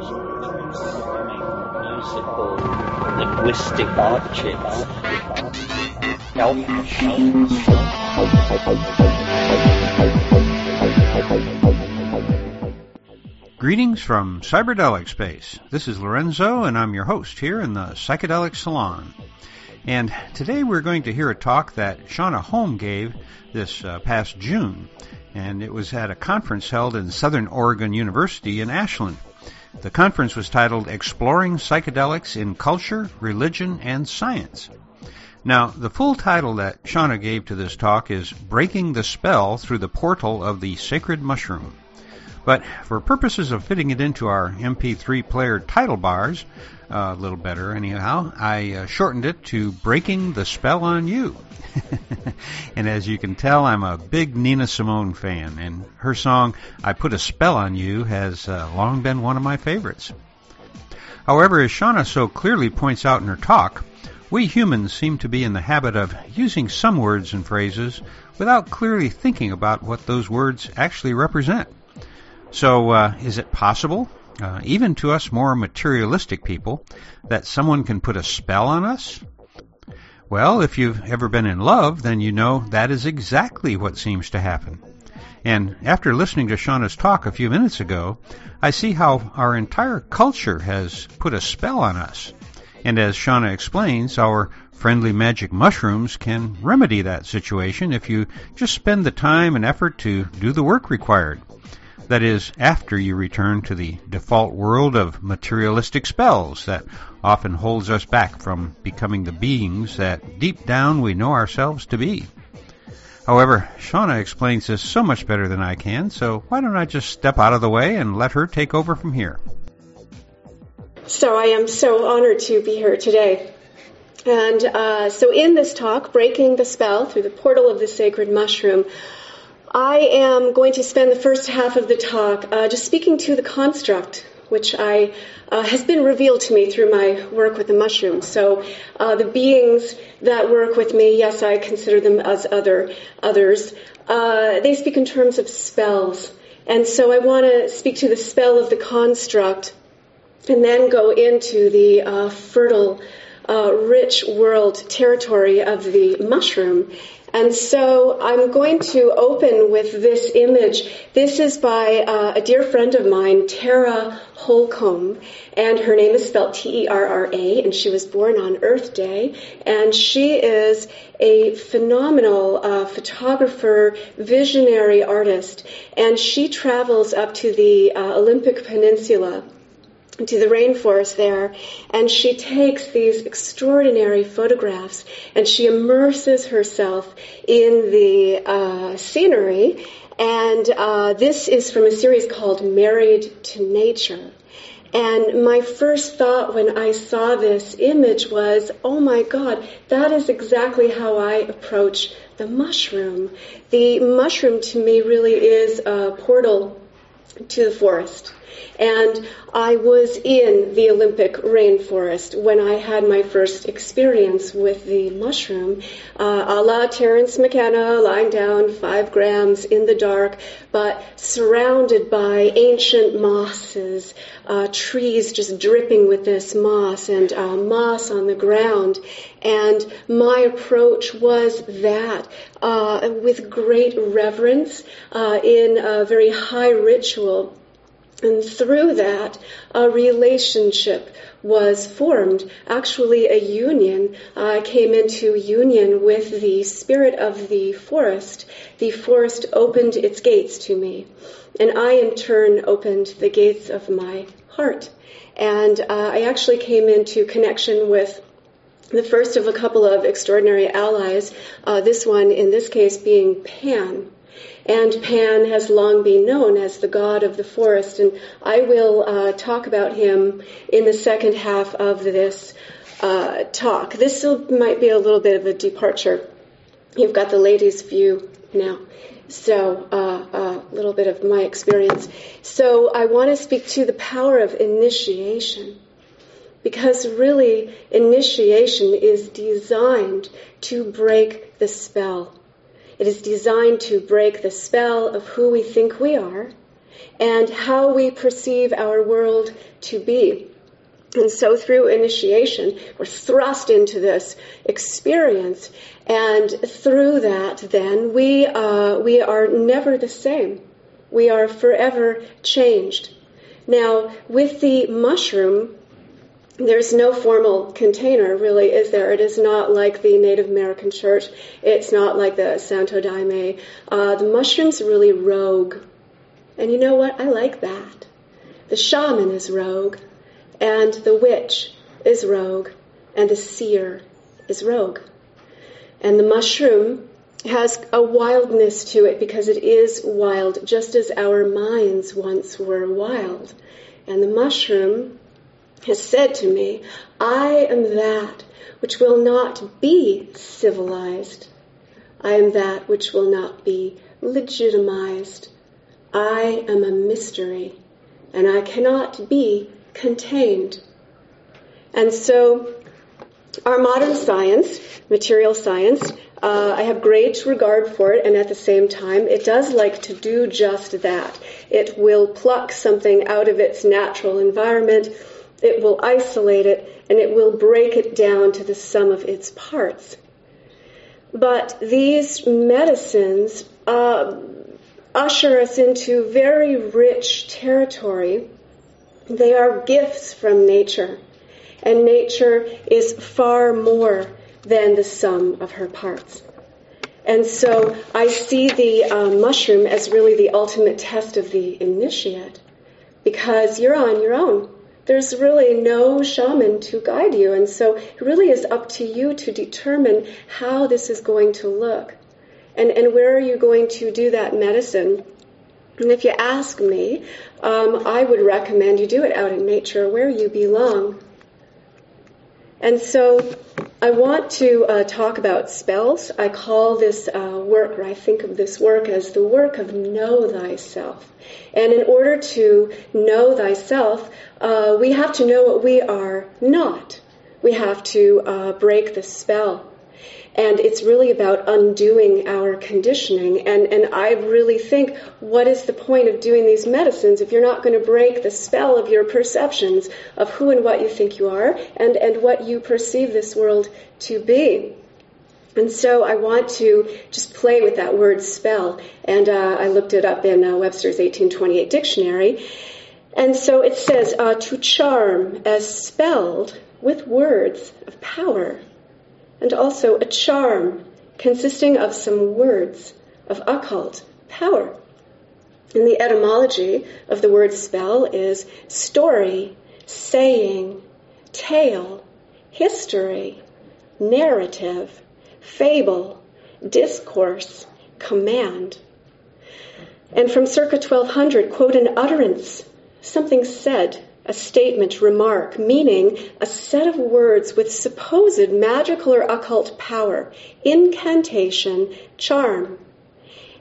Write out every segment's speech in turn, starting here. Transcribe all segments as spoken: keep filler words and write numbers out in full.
musical, linguistic objects help us. Greetings from Cyberdelic Space. This is Lorenzo, and I'm your host here in the Psychedelic Salon. And today we're going to hear a talk that Shonagh Home gave this uh, past June, and it was at a conference held in Southern Oregon University in Ashland. The conference was titled Exploring Psychedelics in Culture, Religion, and Science. Now, the full title that Shonagh gave to this talk is Breaking the Spell Through the Portal of the Sacred Mushroom. But for purposes of fitting it into our M P three player title bars, uh, a little better anyhow, I uh, shortened it to Breaking the Spell on You. And as you can tell, I'm a big Nina Simone fan, and her song, I Put a Spell on You, has uh, long been one of my favorites. However, as Shonagh so clearly points out in her talk, we humans seem to be in the habit of using some words and phrases without clearly thinking about what those words actually represent. So uh, is it possible, uh, even to us more materialistic people, that someone can put a spell on us? Well, if you've ever been in love, then you know that is exactly what seems to happen. And after listening to Shonagh's talk a few minutes ago, I see how our entire culture has put a spell on us. And as Shonagh explains, our friendly magic mushrooms can remedy that situation if you just spend the time and effort to do the work required. That is, after you return to the default world of materialistic spells that often holds us back from becoming the beings that deep down we know ourselves to be. However, Shonagh explains this so much better than I can, so why don't I just step out of the way and let her take over from here. So I am so honored to be here today. And uh, so in this talk, Breaking the Spell Through the Portal of the Sacred Mushroom, I am going to spend the first half of the talk uh, just speaking to the construct, which I uh, has been revealed to me through my work with the mushrooms. So uh, the beings that work with me, yes, I consider them as other others. Uh, they speak in terms of spells. And so I want to speak to the spell of the construct and then go into the uh, fertile, uh, rich world territory of the mushroom. And so I'm going to open with this image. This is by uh, a dear friend of mine, Tara Holcomb, and her name is spelled T E R R A, and she was born on Earth Day, and she is a phenomenal uh, photographer, visionary artist, and she travels up to the uh, Olympic Peninsula, to the rainforest there, and she takes these extraordinary photographs, and she immerses herself in the uh, scenery, and uh, this is from a series called Married to Nature. And my first thought when I saw this image was, oh my God, that is exactly how I approach the mushroom. The mushroom to me really is a portal to the forest. And I was in the Olympic rainforest when I had my first experience with the mushroom, uh, a la Terence McKenna, lying down five grams in the dark, but surrounded by ancient mosses, uh, trees just dripping with this moss, and uh, moss on the ground. And my approach was that, uh, with great reverence, uh, in a very high ritual. And through that, a relationship was formed, actually a union. I uh, came into union with the spirit of the forest. The forest opened its gates to me, and I in turn opened the gates of my heart. And uh, I actually came into connection with the first of a couple of extraordinary allies, uh, this one in this case being Pan. And Pan has long been known as the god of the forest, and I will uh, talk about him in the second half of this uh, talk. This might be a little bit of a departure. You've got the ladies' view now, so a uh, uh, little bit of my experience. So I want to speak to the power of initiation, because really initiation is designed to break the spell. It is designed to break the spell of who we think we are and how we perceive our world to be. And so through initiation, we're thrust into this experience, and through that, then, we, uh, we are never the same. We are forever changed. Now, with the mushroom, there's no formal container, really, is there? It is not like the Native American church. It's not like the Santo Daime. Uh, the mushroom's really rogue. And you know what? I like that. The shaman is rogue, and the witch is rogue, and the seer is rogue. And the mushroom has a wildness to it because it is wild, just as our minds once were wild. And the mushroom has said to me, I am that which will not be civilized. I am that which will not be legitimized. I am a mystery, and I cannot be contained. And so our modern science, material science, uh, I have great regard for it, and at the same time, it does like to do just that. It will pluck something out of its natural environment, it will isolate it, and it will break it down to the sum of its parts. But these medicines uh, usher us into very rich territory. They are gifts from nature, and nature is far more than the sum of her parts. And so I see the uh, mushroom as really the ultimate test of the initiate, because you're on your own. There's really no shaman to guide you, and so it really is up to you to determine how this is going to look, and, and where are you going to do that medicine. And if you ask me, um, I would recommend you do it out in nature where you belong. And so I want to uh, talk about spells. I call this uh, work, or I think of this work as the work of know thyself. And in order to know thyself, uh, we have to know what we are not. We have to uh, break the spell. And it's really about undoing our conditioning. And, and I really think, what is the point of doing these medicines if you're not going to break the spell of your perceptions of who and what you think you are and, and what you perceive this world to be? And so I want to just play with that word spell. And uh, I looked it up in uh, Webster's eighteen twenty-eight Dictionary. And so it says, uh, to charm as spelled with words of power. And also a charm consisting of some words of occult power. And the etymology of the word spell is story, saying, tale, history, narrative, fable, discourse, command. And from circa twelve hundred, quote, an utterance, something said, a statement, remark, meaning a set of words with supposed magical or occult power, incantation, charm.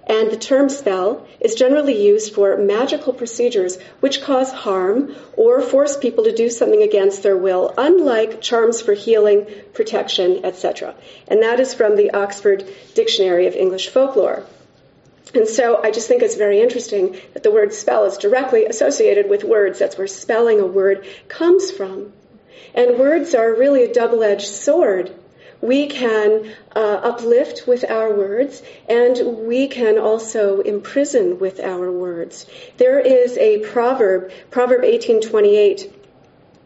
And the term spell is generally used for magical procedures which cause harm or force people to do something against their will, unlike charms for healing, protection, et cetera. And that is from the Oxford Dictionary of English Folklore. And so I just think it's very interesting that the word spell is directly associated with words. That's where spelling a word comes from. And words are really a double-edged sword. We can uh, uplift with our words, and we can also imprison with our words. There is a proverb, Proverb eighteen twenty-eight,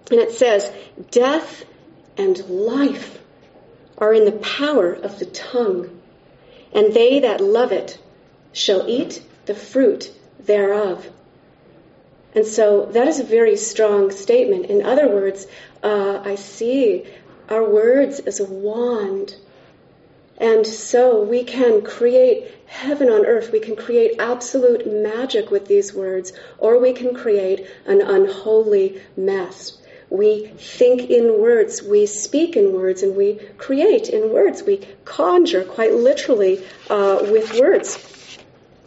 and it says, death and life are in the power of the tongue, and they that love it shall eat the fruit thereof. And so that is a very strong statement. In other words, uh, I see our words as a wand. And so we can create heaven on earth. We can create absolute magic with these words, or we can create an unholy mess. We think in words, we speak in words, and we create in words. We conjure quite literally uh, with words.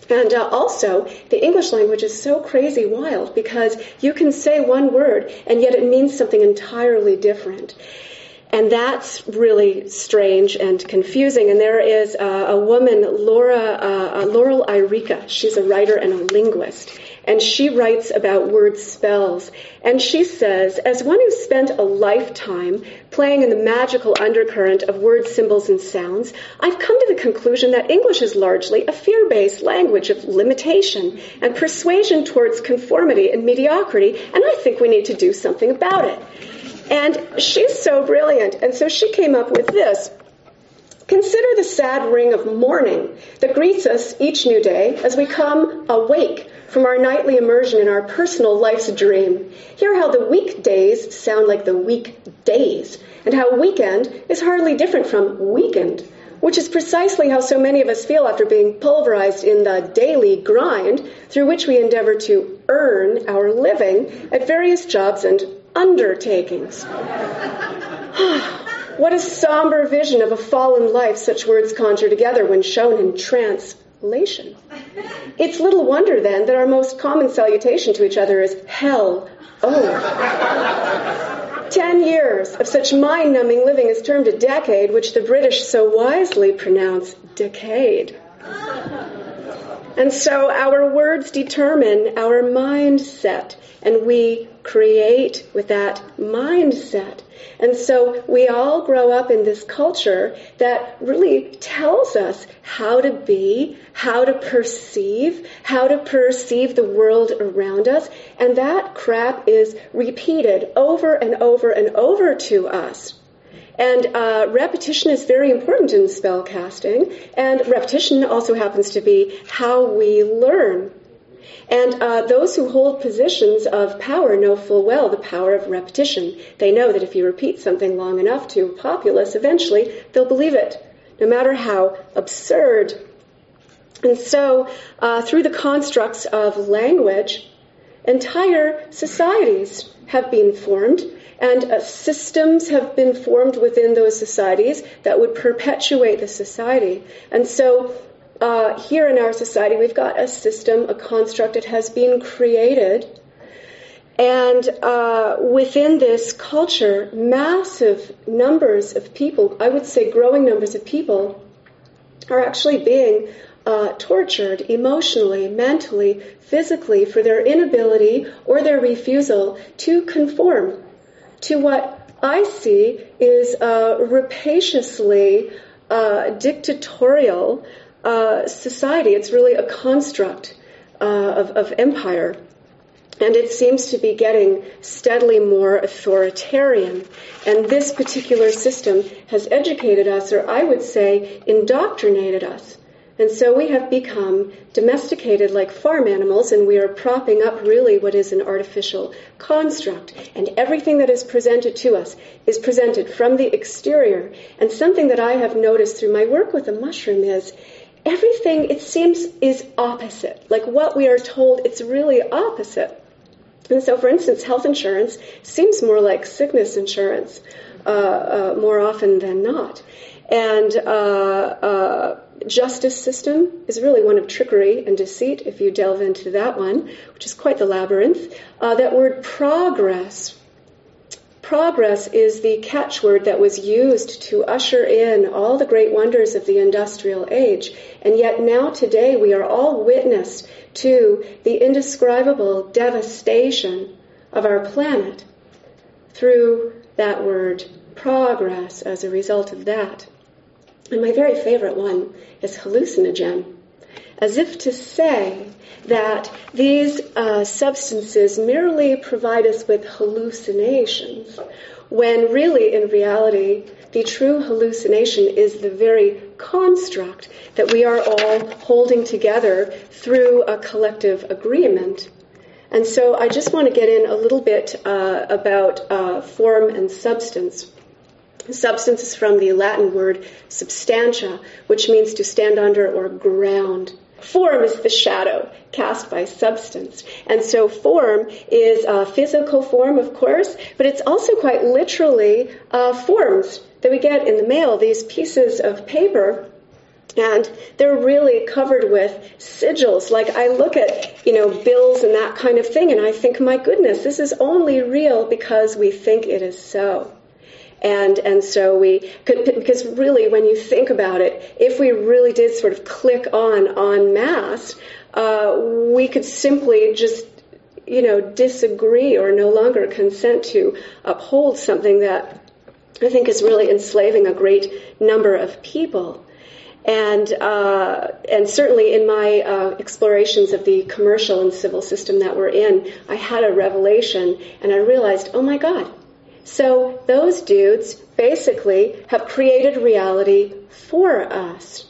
And uh, also, the English language is so crazy wild because you can say one word and yet it means something entirely different. And that's really strange and confusing. And there is uh, a woman, Laura, uh, Laurel Irica. She's a writer and a linguist. and she writes about word spells. And she says, as one who spent a lifetime playing in the magical undercurrent of word symbols and sounds, I've come to the conclusion that English is largely a fear-based language of limitation and persuasion towards conformity and mediocrity, and I think we need to do something about it. And she's so brilliant, and so she came up with this. Consider the sad ring of morning that greets us each new day as we come awake from our nightly immersion in our personal life's dream. Hear how the weekdays sound like the weekdays, and how weekend is hardly different from weekend, which is precisely how so many of us feel after being pulverized in the daily grind through which we endeavor to earn our living at various jobs and undertakings. What a somber vision of a fallen life such words conjure together when shown in translation. It's little wonder, then, that our most common salutation to each other is, hell, oh. Ten years of such mind-numbing living is termed a decade, which the British so wisely pronounce decayed. And so our words determine our mindset, and we create with that mindset. And so we all grow up in this culture that really tells us how to be, how to perceive, how to perceive the world around us. And that crap is repeated over and over and over to us. And uh, repetition is very important in spell casting. And repetition also happens to be how we learn. And uh, those who hold positions of power know full well the power of repetition. They know that if you repeat something long enough to a populace, eventually they'll believe it, no matter how absurd. And so, uh, through the constructs of language, entire societies have been formed, and uh, systems have been formed within those societies that would perpetuate the society. And so, Uh, here in our society, we've got a system, a construct that has been created. And uh, within this culture, massive numbers of people, I would say growing numbers of people, are actually being uh, tortured emotionally, mentally, physically for their inability or their refusal to conform to what I see is a rapaciously uh, dictatorial Uh, society. It's really a construct uh, of, of empire, and it seems to be getting steadily more authoritarian. And this particular system has educated us, or I would say indoctrinated us. And so we have become domesticated like farm animals, and we are propping up really what is an artificial construct. And everything that is presented to us is presented from the exterior. And something that I have noticed through my work with the mushroom is everything, it seems, is opposite. Like what we are told, it's really opposite. And so, for instance, health insurance seems more like sickness insurance uh, uh, more often than not. And uh, uh, justice system is really one of trickery and deceit, if you delve into that one, which is quite the labyrinth. Uh, that word progress. Progress is the catchword that was used to usher in all the great wonders of the industrial age. And yet now today we are all witness to the indescribable devastation of our planet through that word progress as a result of that. And my very favorite one is hallucinogen. As if to say that these uh, substances merely provide us with hallucinations, when really, in reality, the true hallucination is the very construct that we are all holding together through a collective agreement. And so I just want to get in a little bit uh, about uh, form and substance. Substance is from the Latin word substantia, which means to stand under or ground. Form is the shadow cast by substance. And so form is a physical form, of course, but it's also quite literally uh, forms that we get in the mail, these pieces of paper. And they're really covered with sigils. Like I look at, you know, bills and that kind of thing, and I think, my goodness, this is only real because we think it is so. And and so we could, because really when you think about it, if we really did sort of click on en masse, uh, we could simply just, you know, disagree or no longer consent to uphold something that I think is really enslaving a great number of people. And uh, and certainly in my uh, explorations of the commercial and civil system that we're in, I had a revelation, and I realized, oh my God, so those dudes basically have created reality for us.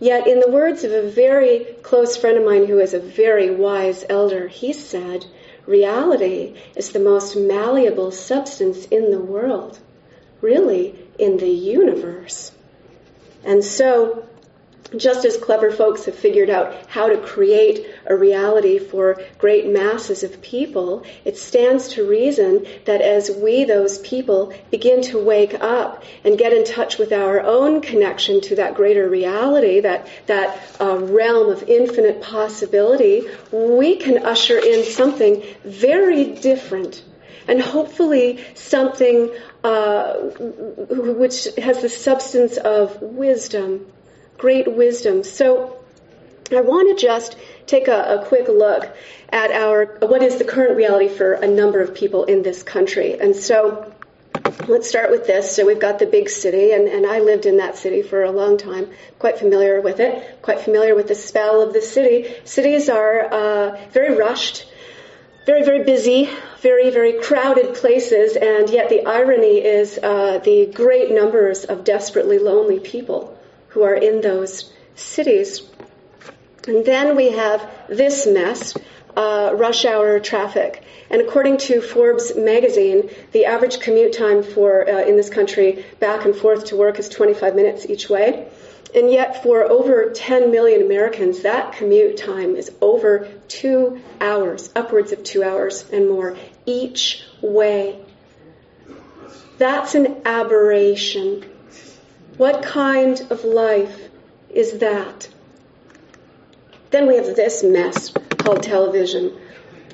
Yet in the words of a very close friend of mine who is a very wise elder, he said, reality is the most malleable substance in the world, really in the universe. And so, just as clever folks have figured out how to create a reality for great masses of people, it stands to reason that as we, those people, begin to wake up and get in touch with our own connection to that greater reality, that, that uh, realm of infinite possibility, we can usher in something very different. And hopefully something uh, which has the substance of wisdom, great wisdom. So I want to just take a, a quick look at our what is the current reality for a number of people in this country. And so let's start with this. So we've got the big city, and, and I lived in that city for a long time, quite familiar with it, quite familiar with the spell of the city. Cities are uh, very rushed, very, very busy, very, very crowded places, and yet the irony is uh, the great numbers of desperately lonely people who are in those cities. And then we have this mess, uh, rush hour traffic. And according to Forbes magazine, the average commute time for uh, in this country back and forth to work is twenty-five minutes each way. And yet for over ten million Americans, that commute time is over two hours, upwards of two hours and more, each way. That's an aberration. What kind of life is that? Then we have this mess called television.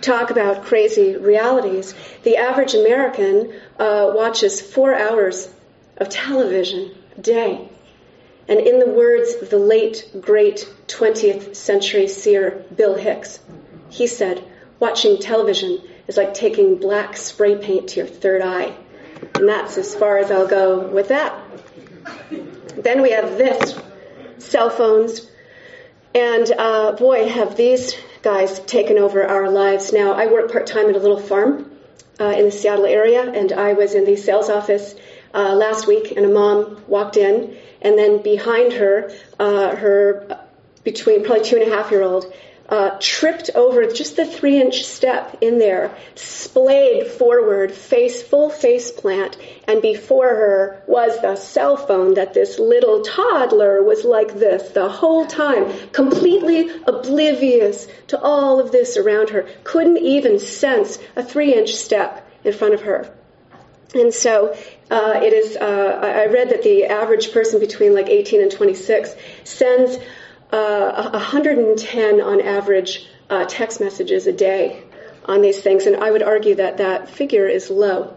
Talk about crazy realities. The average American uh, watches four hours of television a day. And in the words of the late, great twentieth century seer Bill Hicks, he said, watching television is like taking black spray paint to your third eye. And that's as far as I'll go with that. Then we have this, cell phones. And uh, boy, have these guys taken over our lives. Now, I work part-time at a little farm uh, in the Seattle area, and I was in the sales office uh, last week, and a mom walked in. And then behind her, uh, her between probably two and a half year old uh, tripped over just the three inch step in there, splayed forward, face full face plant, and before her was the cell phone that this little toddler was like this the whole time, completely oblivious to all of this around her, couldn't even sense a three inch step in front of her. And so uh, it is, uh, I read that the average person between like eighteen and twenty-six sends uh, one hundred ten on average uh, text messages a day on these things. And I would argue that that figure is low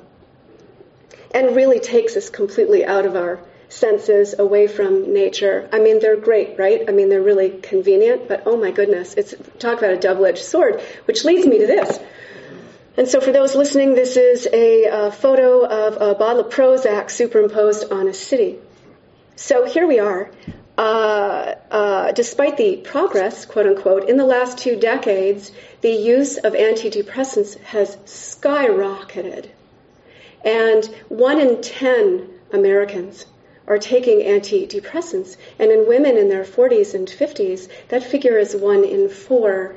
and really takes us completely out of our senses, away from nature. I mean, they're great, right? I mean, they're really convenient, but oh my goodness, it's talk about a double-edged sword, which leads me to this. And so for those listening, this is a uh, photo of a bottle of Prozac superimposed on a city. So here we are. Uh, uh, despite the progress, quote unquote, in the last two decades, the use of antidepressants has skyrocketed. And one in ten Americans are taking antidepressants. And in women in their forties and fifties, that figure is one in four.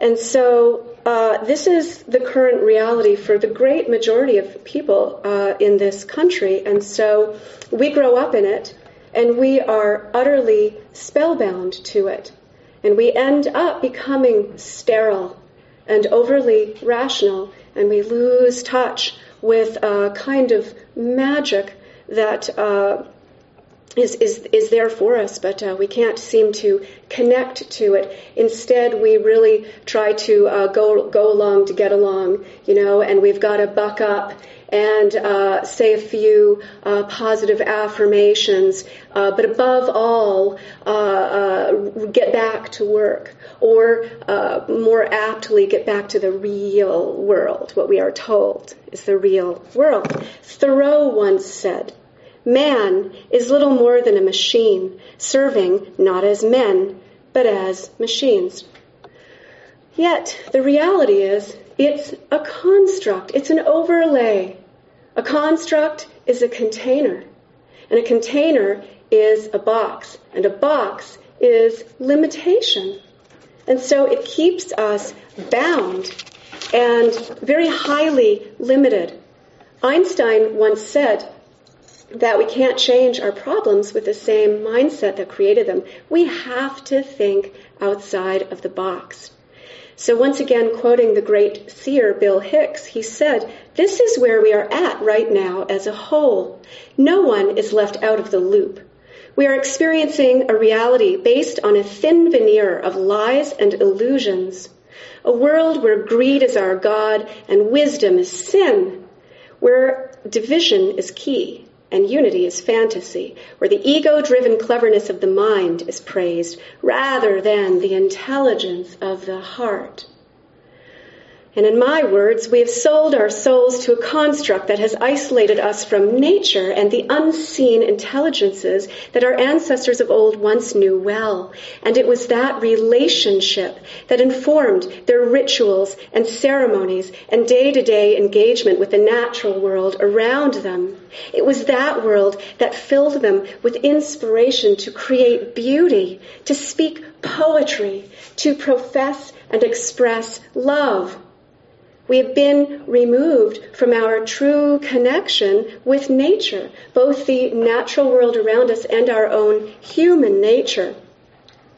And so uh, this is the current reality for the great majority of people uh, in this country. And so we grow up in it, and we are utterly spellbound to it. And we end up becoming sterile and overly rational, and we lose touch with a kind of magic that uh, is is is there for us, but uh, we can't seem to connect to it. Instead, we really try to uh, go go along to get along, you know, and we've got to buck up and uh, say a few uh, positive affirmations, uh, but above all, uh, uh, get back to work, or uh, more aptly, get back to the real world. What we are told is the real world. Thoreau once said, "Man is little more than a machine, serving not as men, but as machines." Yet, the reality is, it's a construct. It's an overlay. A construct is a container, and a container is a box, and a box is limitation. And so it keeps us bound and very highly limited. Einstein once said that we can't change our problems with the same mindset that created them. We have to think outside of the box. So once again, quoting the great seer Bill Hicks, he said, "This is where we are at right now as a whole. No one is left out of the loop. We are experiencing a reality based on a thin veneer of lies and illusions, a world where greed is our God and wisdom is sin, where division is key and unity is fantasy, where the ego-driven cleverness of the mind is praised rather than the intelligence of the heart." And in my words, we have sold our souls to a construct that has isolated us from nature and the unseen intelligences that our ancestors of old once knew well. And it was that relationship that informed their rituals and ceremonies and day-to-day engagement with the natural world around them. It was that world that filled them with inspiration to create beauty, to speak poetry, to profess and express love. We have been removed from our true connection with nature, both the natural world around us and our own human nature.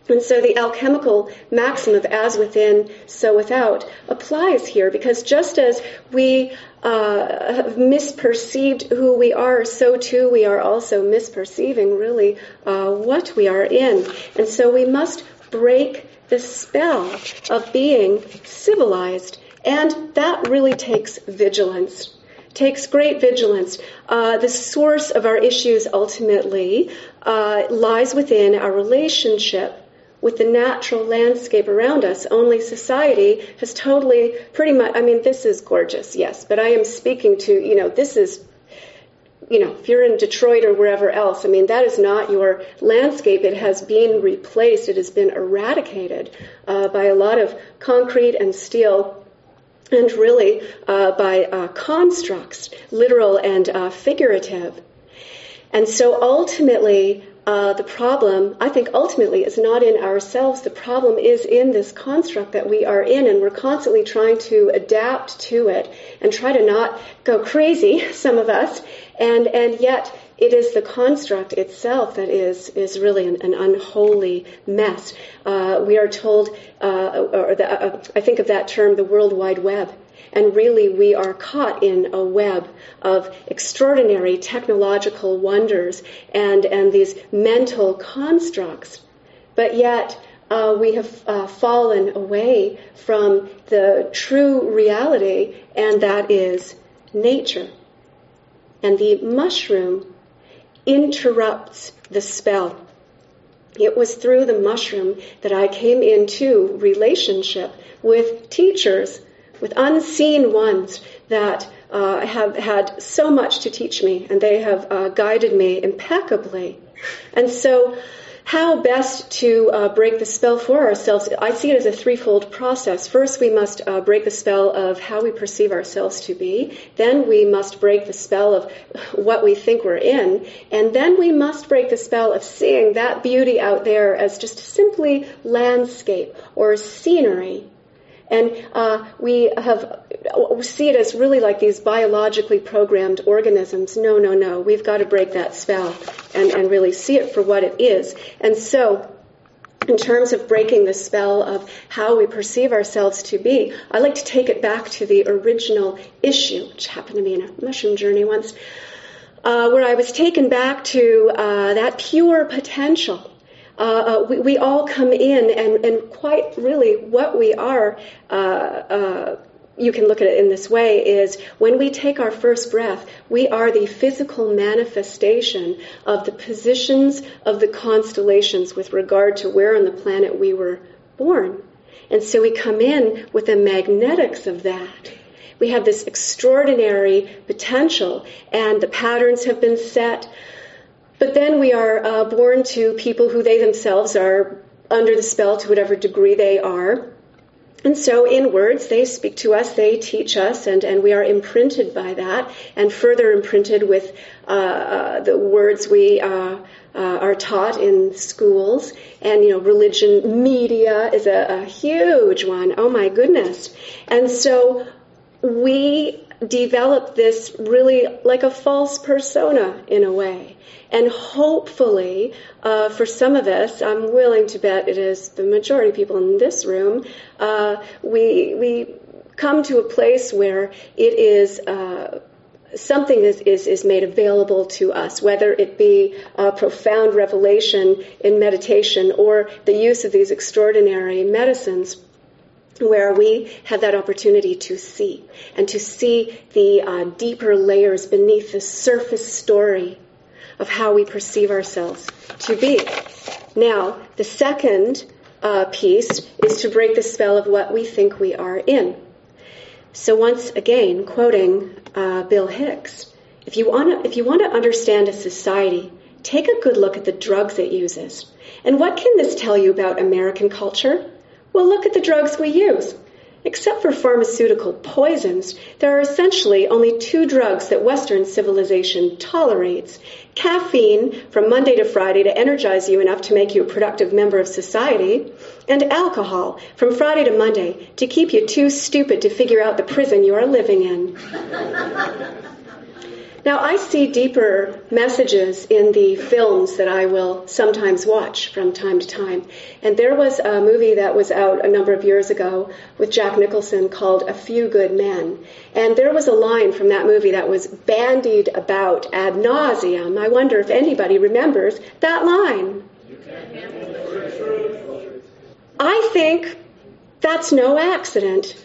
And so the alchemical maxim of as within, so without applies here, because just as we uh, have misperceived who we are, so too we are also misperceiving really uh, what we are in. And so we must break the spell of being civilized. And that really takes vigilance, takes great vigilance. Uh, the source of our issues ultimately uh, lies within our relationship with the natural landscape around us. Only society has totally pretty much, I mean, this is gorgeous, yes, but I am speaking to, you know, this is, you know, if you're in Detroit or wherever else, I mean, that is not your landscape. It has been replaced. It has been eradicated uh, by a lot of concrete and steel, and really uh, by uh, constructs, literal and uh, figurative. And so ultimately, uh, the problem, I think ultimately, is not in ourselves. The problem is in this construct that we are in, and we're constantly trying to adapt to it and try to not go crazy, some of us, and, and yet it is the construct itself that is is really an, an unholy mess. Uh, we are told, uh, or the, uh, I think of that term, the World Wide Web. And really, we are caught in a web of extraordinary technological wonders and, and these mental constructs. But yet, uh, we have uh, fallen away from the true reality, and that is nature. And the mushroom interrupts the spell. It was through the mushroom that I came into relationship with teachers, with unseen ones that uh, have had so much to teach me, and they have uh, guided me impeccably. And so how best to uh, break the spell for ourselves? I see it as a threefold process. First, we must uh, break the spell of how we perceive ourselves to be. Then we must break the spell of what we think we're in. And then we must break the spell of seeing that beauty out there as just simply landscape or scenery. And uh, we have we see it as really like these biologically programmed organisms. No, no, no. We've got to break that spell and, and really see it for what it is. And so in terms of breaking the spell of how we perceive ourselves to be, I like to take it back to the original issue, which happened to me in a mushroom journey once. uh, where I was taken back to uh, that pure potential. Uh, we, we all come in, and, and quite really what we are, uh, uh, you can look at it in this way, is when we take our first breath, we are the physical manifestation of the positions of the constellations with regard to where on the planet we were born. And so we come in with the magnetics of that. We have this extraordinary potential, and the patterns have been set. But then we are uh, born to people who they themselves are under the spell to whatever degree they are. And so in words, they speak to us, they teach us, and, and we are imprinted by that, and further imprinted with uh, uh, the words we uh, uh, are taught in schools. And, you know, religion, media is a, a huge one. Oh, my goodness. And so we develop this really like a false persona in a way. And hopefully, uh, for some of us, I'm willing to bet it is the majority of people in this room, uh, we we come to a place where it is uh, something is, is, is made available to us, whether it be a profound revelation in meditation or the use of these extraordinary medicines, where we have that opportunity to see, and to see the uh, deeper layers beneath the surface story of how we perceive ourselves to be. Now, the second uh, piece is to break the spell of what we think we are in. So once again, quoting uh, Bill Hicks, if you want to, if you want to understand a society, take a good look at the drugs it uses. And what can this tell you about American culture? Well, look at the drugs we use. Except for pharmaceutical poisons, there are essentially only two drugs that Western civilization tolerates. Caffeine, from Monday to Friday, to energize you enough to make you a productive member of society, and alcohol, from Friday to Monday, to keep you too stupid to figure out the prison you are living in. Now, I see deeper messages in the films that I will sometimes watch from time to time. And there was a movie that was out a number of years ago with Jack Nicholson called A Few Good Men. And there was a line from that movie that was bandied about ad nauseum. I wonder if anybody remembers that line. I think that's no accident.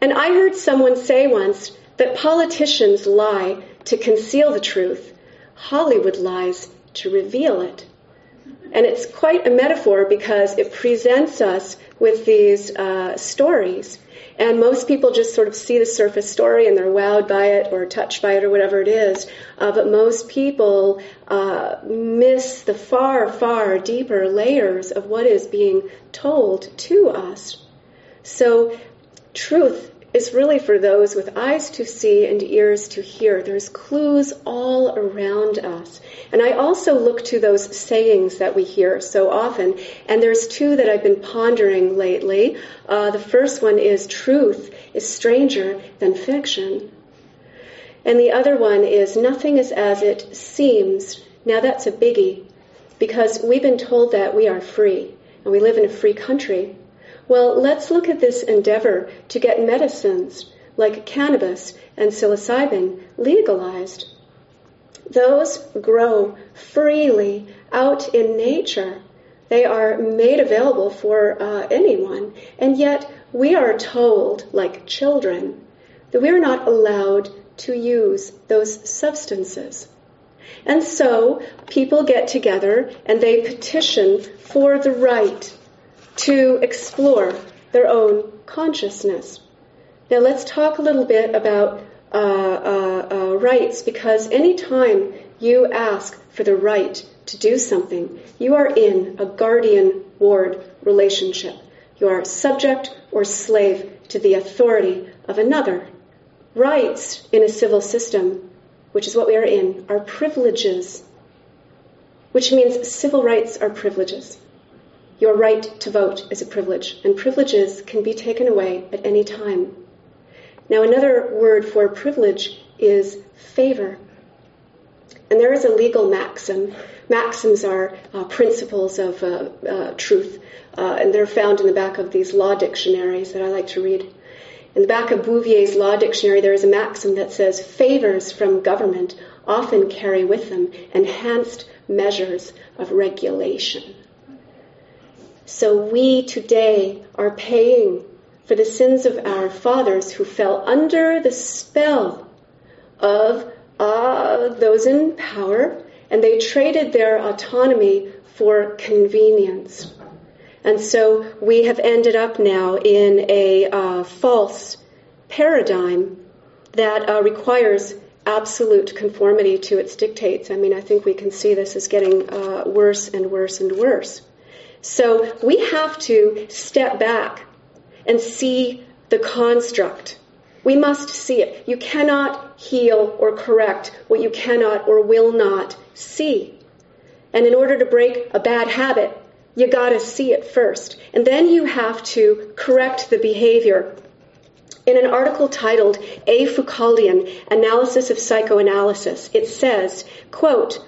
And I heard someone say once that politicians lie to conceal the truth, Hollywood lies to reveal it. And it's quite a metaphor because it presents us with these uh, stories. And most people just sort of see the surface story and they're wowed by it or touched by it or whatever it is. Uh, but most people uh, miss the far, far deeper layers of what is being told to us. So truth is really for those with eyes to see and ears to hear. There's clues all around us. And I also look to those sayings that we hear so often. And there's two that I've been pondering lately. Uh, the first one is, truth is stranger than fiction. And the other one is, nothing is as it seems. Now that's a biggie, because we've been told that we are free, and we live in a free country. Well, let's look at this endeavor to get medicines like cannabis and psilocybin legalized. Those grow freely out in nature. They are made available for uh, anyone. And yet we are told, like children, that we are not allowed to use those substances. And so people get together and they petition for the right to explore their own consciousness. Now let's talk a little bit about uh, uh, uh, rights, because any time you ask for the right to do something, you are in a guardian-ward relationship. You are subject or slave to the authority of another. Rights in a civil system, which is what we are in, are privileges, which means civil rights are privileges. Your right to vote is a privilege, and privileges can be taken away at any time. Now, another word for privilege is favor. And there is a legal maxim. Maxims are uh, principles of uh, uh, truth, uh, and they're found in the back of these law dictionaries that I like to read. In the back of Bouvier's law dictionary, there is a maxim that says, favors from government often carry with them enhanced measures of regulation. So we today are paying for the sins of our fathers who fell under the spell of uh, those in power, and they traded their autonomy for convenience. And so we have ended up now in a uh, false paradigm that uh, requires absolute conformity to its dictates. I mean, I think we can see this is getting uh, worse and worse and worse. So we have to step back and see the construct. We must see it. You cannot heal or correct what you cannot or will not see. And in order to break a bad habit, you gotta see it first. And then you have to correct the behavior. In an article titled A Foucauldian Analysis of Psychoanalysis, it says, quote,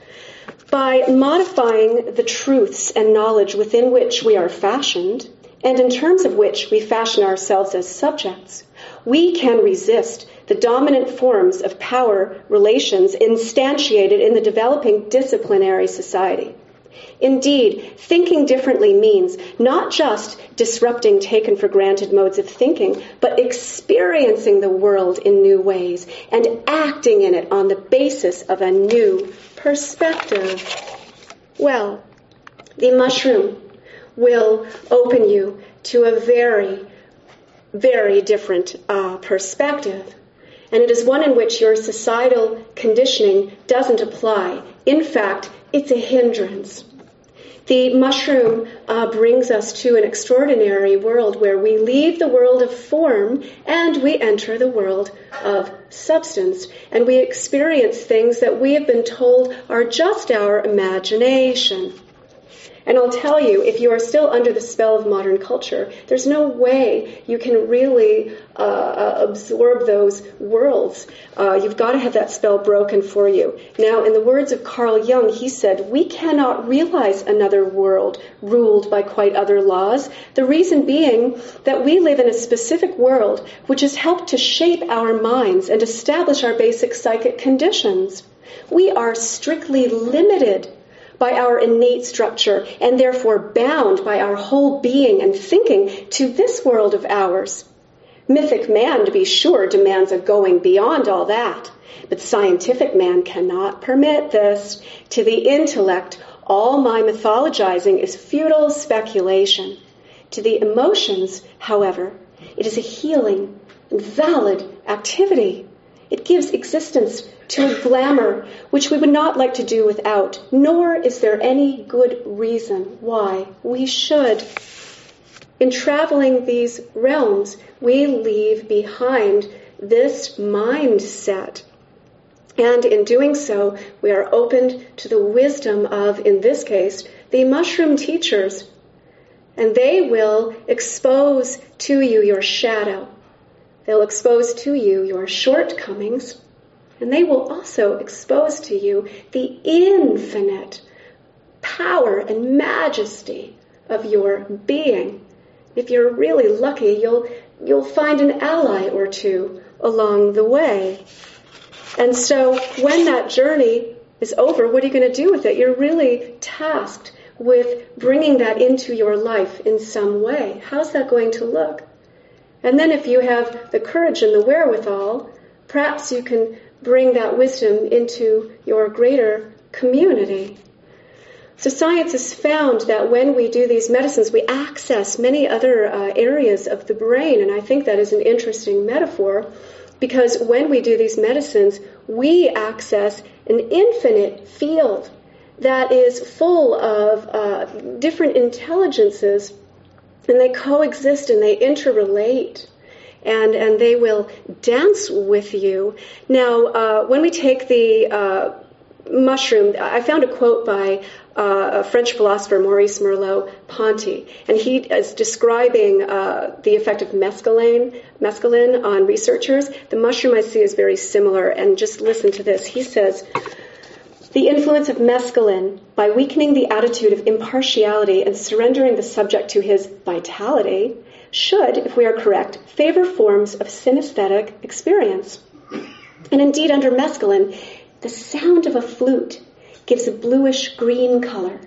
by modifying the truths and knowledge within which we are fashioned, and in terms of which we fashion ourselves as subjects, we can resist the dominant forms of power relations instantiated in the developing disciplinary society. Indeed, thinking differently means not just disrupting taken for granted modes of thinking, but experiencing the world in new ways and acting in it on the basis of a new perspective. Well, the mushroom will open you to a very, very different uh, perspective. And it is one in which your societal conditioning doesn't apply. In fact, it's a hindrance. The mushroom uh, brings us to an extraordinary world where we leave the world of form and we enter the world of substance. And we experience things that we have been told are just our imagination. And I'll tell you, if you are still under the spell of modern culture, there's no way you can really uh, absorb those worlds. Uh, you've got to have that spell broken for you. Now, in the words of Carl Jung, he said, we cannot realize another world ruled by quite other laws. The reason being that we live in a specific world which has helped to shape our minds and establish our basic psychic conditions. We are strictly limited by our innate structure, and therefore bound by our whole being and thinking to this world of ours. Mythic man, to be sure, demands a going beyond all that, but scientific man cannot permit this. To the intellect, all my mythologizing is futile speculation. To the emotions, however, it is a healing and valid activity. It gives existence to a glamour which we would not like to do without, nor is there any good reason why we should. In traveling these realms, we leave behind this mindset. And in doing so, we are opened to the wisdom of, in this case, the mushroom teachers. And they will expose to you your shadow. They'll expose to you your shortcomings, and they will also expose to you the infinite power and majesty of your being. If you're really lucky, you'll you'll find an ally or two along the way. And so when that journey is over, what are you going to do with it? You're really tasked with bringing that into your life in some way. How's that going to look? And then if you have the courage and the wherewithal, perhaps you can bring that wisdom into your greater community. So science has found that when we do these medicines, we access many other uh, areas of the brain. And I think that is an interesting metaphor, because when we do these medicines, we access an infinite field that is full of uh, different intelligences. And they coexist and they interrelate, and, and they will dance with you. Now, uh, when we take the uh, mushroom, I found a quote by uh, a French philosopher, Maurice Merleau-Ponty, and he is describing uh, the effect of mescaline, mescaline on researchers. The mushroom I see is very similar, and just listen to this. He says, the influence of mescaline, by weakening the attitude of impartiality and surrendering the subject to his vitality, should, if we are correct, favor forms of synesthetic experience. And indeed, under mescaline, The sound of a flute gives a bluish-green color,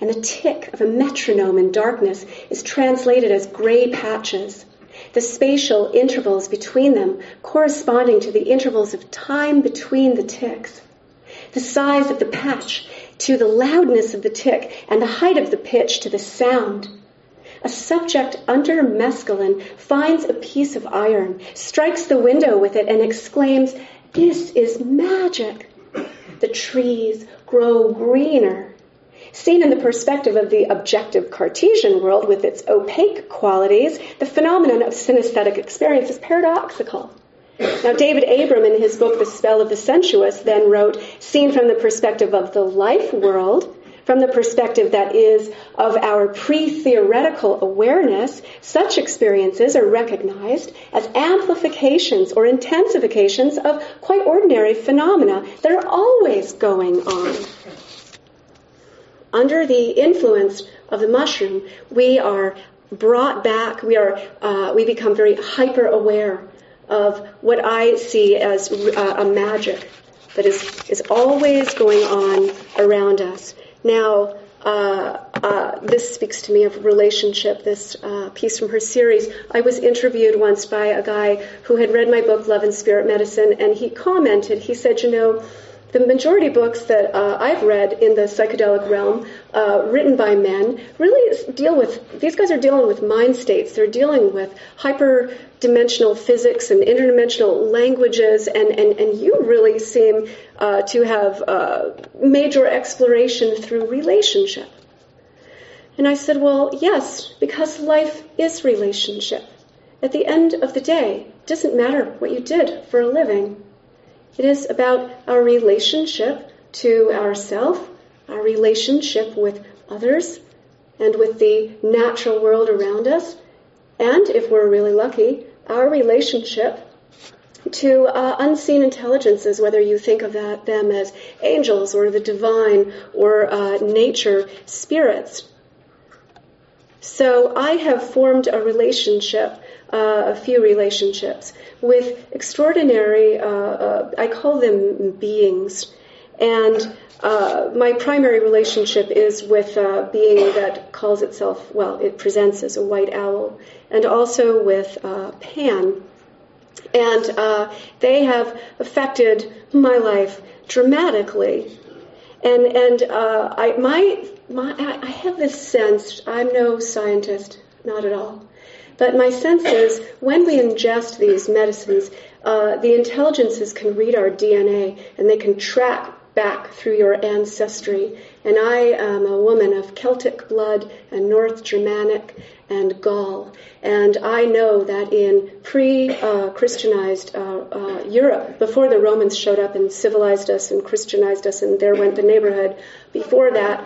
and the tick of a metronome in darkness is translated as gray patches, the spatial intervals between them corresponding to the intervals of time between the ticks. The size of the patch to the loudness of the tick and the height of the pitch to the sound. A subject under mescaline finds a piece of iron, strikes the window with it, and exclaims, "This is magic." The trees grow greener. Seen in the perspective of the objective Cartesian world with its opaque qualities, the phenomenon of synesthetic experience is paradoxical. Now, David Abram, in his book, The Spell of the Sensuous, then wrote, seen from the perspective of the life world, from the perspective that is of our pre-theoretical awareness, such experiences are recognized as amplifications or intensifications of quite ordinary phenomena that are always going on. Under the influence of the mushroom, we are brought back, we are uh, we become very hyper-aware of what I see as uh, a magic that is, is always going on around us. Now, uh, uh, this speaks to me of relationship, this uh, piece from her series. I was interviewed once by a guy who had read my book, Love and Spirit Medicine, and he commented, he said, you know, the majority of books that uh, I've read in the psychedelic realm, uh, written by men, really deal with, these guys are dealing with mind states. They're dealing with hyper-dimensional physics and interdimensional languages, and, and, and you really seem uh, to have uh, major exploration through relationship. And I said, well, yes, because life is relationship. At the end of the day, it doesn't matter what you did for a living. It is about our relationship to ourselves, our relationship with others, and with the natural world around us, and, if we're really lucky, our relationship to uh, unseen intelligences, whether you think of that, them as angels or the divine or uh, nature spirits. So I have formed a relationship Uh, a few relationships with extraordinary, uh, uh, I call them beings. And uh, my primary relationship is with a being that calls itself, well, it presents as a white owl, and also with uh, Pan. And uh, they have affected my life dramatically. And and uh, I my my I have this sense, I'm no scientist, not at all, but my sense is when we ingest these medicines, uh, the intelligences can read our D N A and they can track back through your ancestry. And I am a woman of Celtic blood and North Germanic and Gaul. And I know that in pre-Christianized uh, uh, uh, Europe, before the Romans showed up and civilized us and Christianized us, and there went the neighborhood before that,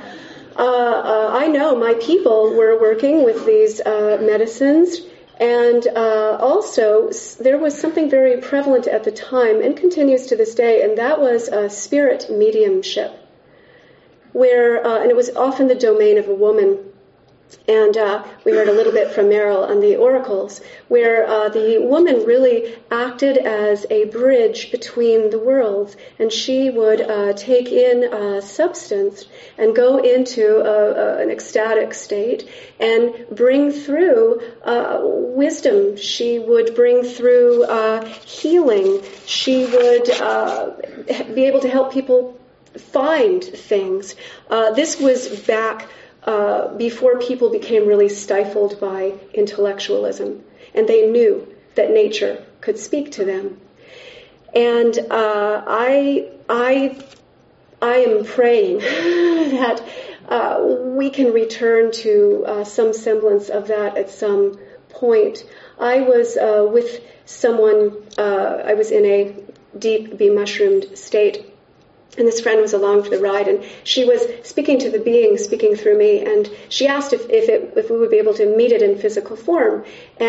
Uh, uh, I know my people were working with these uh, medicines, and uh, also s- there was something very prevalent at the time and continues to this day, and that was uh, spirit mediumship, where uh, and it was often the domain of a woman. And uh, we heard a little bit from Merrill on the oracles, where uh, the woman really acted as a bridge between the worlds, and she would uh, take in uh, substance and go into a, a, an ecstatic state and bring through uh, wisdom. She would bring through uh, healing. She would uh, be able to help people find things. Uh, this was back Uh, before people became really stifled by intellectualism, and they knew that nature could speak to them. And uh, I, I, I am praying that uh, we can return to uh, some semblance of that at some point. I was uh, with someone. Uh, I was in a deep be-mushroomed state. And this friend was along for the ride, and she was speaking to the being, speaking through me, and she asked if if, it, if we would be able to meet it in physical form.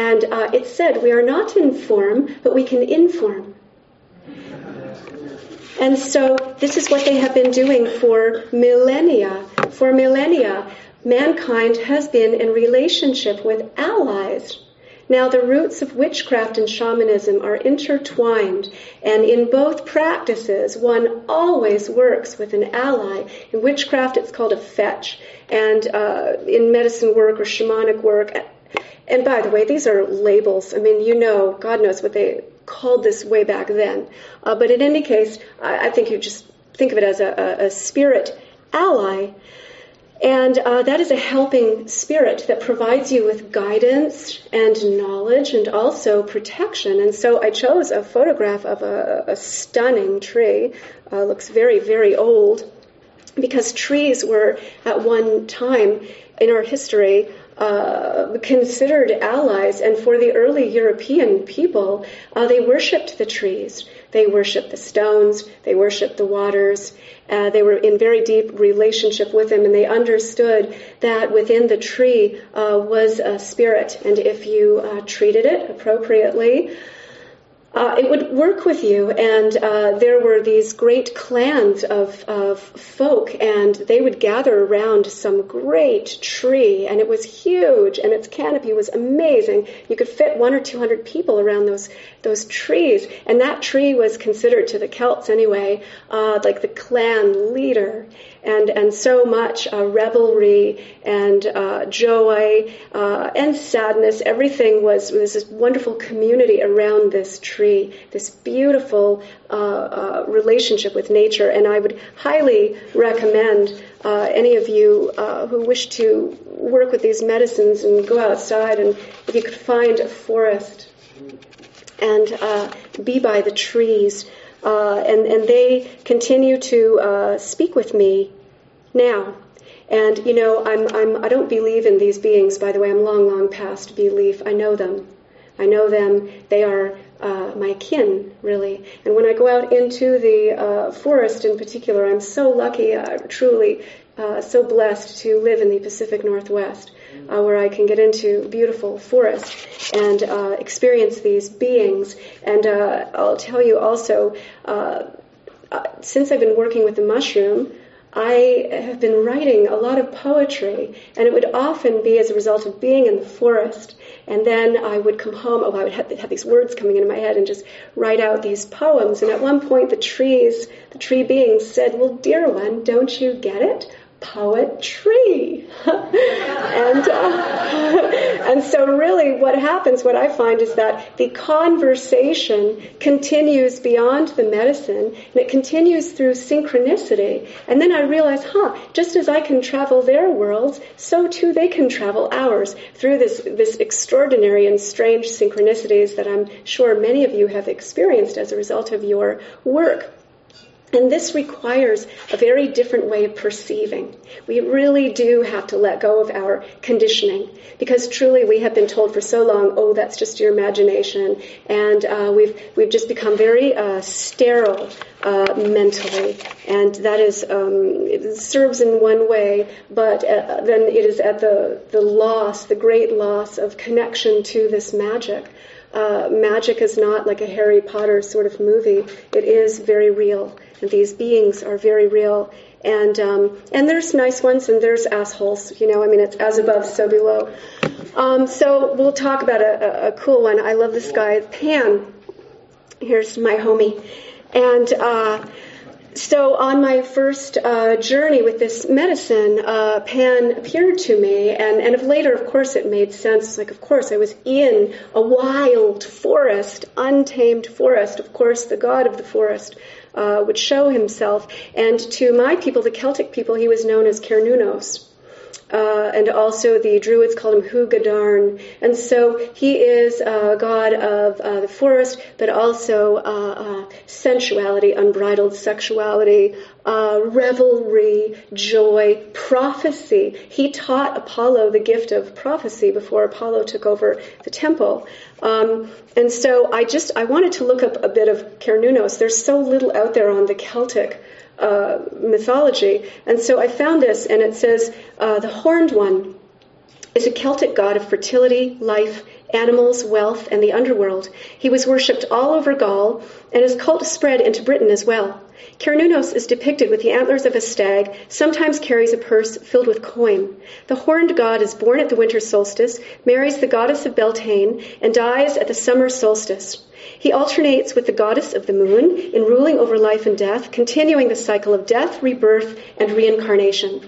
And uh, it said, "We are not in form, but we can inform." And so this is what they have been doing for millennia. For millennia, mankind has been in relationship with allies. Now, the roots of witchcraft and shamanism are intertwined, and in both practices, one always works with an ally. In witchcraft, it's called a fetch, and uh, in medicine work or shamanic work, and by the way, these are labels. I mean, you know, God knows what they called this way back then. Uh, but in any case, I, I think you just think of it as a, a, a spirit ally. And uh, that is a helping spirit that provides you with guidance and knowledge and also protection. And so I chose a photograph of a, a stunning tree. Uh, looks very, very old, because trees were at one time in our history Uh, considered allies, and for the early European people, uh, they worshipped the trees, they worshipped the stones, they worshipped the waters. Uh, they were in very deep relationship with them, and they understood that within the tree uh, was a spirit, and if you uh, treated it appropriately, Uh, it would work with you, and uh, there were these great clans of, of folk, and they would gather around some great tree, and it was huge, and its canopy was amazing. You could fit one or two hundred people around those those trees, and that tree was considered, to the Celts anyway, uh, like the clan leader, and, and so much uh, revelry and uh, joy uh, and sadness. Everything was, was this wonderful community around this tree. This beautiful uh, uh, relationship with nature, and I would highly recommend uh, any of you uh, who wish to work with these medicines and go outside, and if you could find a forest and uh, be by the trees, uh, and, and they continue to uh, speak with me now. And you know, I'm, I'm, I don't believe in these beings, by the way. I'm long, long past belief. I know them. I know them. They are Uh, my kin, really. And when I go out into the uh, forest in particular, I'm so lucky, uh, truly uh, so blessed to live in the Pacific Northwest, uh, where I can get into beautiful forest and uh, experience these beings. And uh, I'll tell you also, uh, uh, since I've been working with the mushroom, I have been writing a lot of poetry, and it would often be as a result of being in the forest. And then I would come home, oh, I would have, have these words coming into my head and just write out these poems. And at one point, the trees, the tree beings said, "Well, dear one, don't you get it? Poetry." and, uh, and so really what happens, what I find, is that the conversation continues beyond the medicine, and it continues through synchronicity. And then I realize, huh, just as I can travel their worlds, so too they can travel ours through this, this extraordinary and strange synchronicities that I'm sure many of you have experienced as a result of your work. And this requires a very different way of perceiving. We really do have to let go of our conditioning, because truly we have been told for so long, oh, that's just your imagination, and uh, we've we've just become very uh, sterile uh, mentally, and that is um, it serves in one way, but uh, then it is at the the loss, the great loss of connection to this magic. Uh, magic is not like a Harry Potter sort of movie. It is very real, and these beings are very real. And um, and there's nice ones, and there's assholes. You know, I mean, it's as above, so below. Um, so we'll talk about a, a, a cool one. I love this guy, Pan. Here's my homie. And uh, so on my first uh, journey with this medicine, uh, Pan appeared to me, and, and of later, of course, it made sense. Like, of course, I was in a wild forest, untamed forest. Of course, the god of the forest uh, would show himself. And to my people, the Celtic people, he was known as Cernunnos. Uh, and also the Druids called him Hugadarn. And so he is a uh, god of uh, the forest, but also uh, uh, sensuality, unbridled sexuality, uh, revelry, joy, prophecy. He taught Apollo the gift of prophecy before Apollo took over the temple. Um, and so I just, I wanted to look up a bit of Cernunnos. There's so little out there on the Celtic Uh, mythology. And so I found this, and it says uh, the horned one is a Celtic god of fertility, life, animals, wealth, and the underworld. He was worshipped all over Gaul, and his cult spread into Britain as well. Cernunnos is depicted with the antlers of a stag, sometimes carries a purse filled with coin. The horned god is born at the winter solstice, marries the goddess of Beltane, and dies at the summer solstice. He alternates with the goddess of the moon in ruling over life and death, continuing the cycle of death, rebirth, and reincarnation.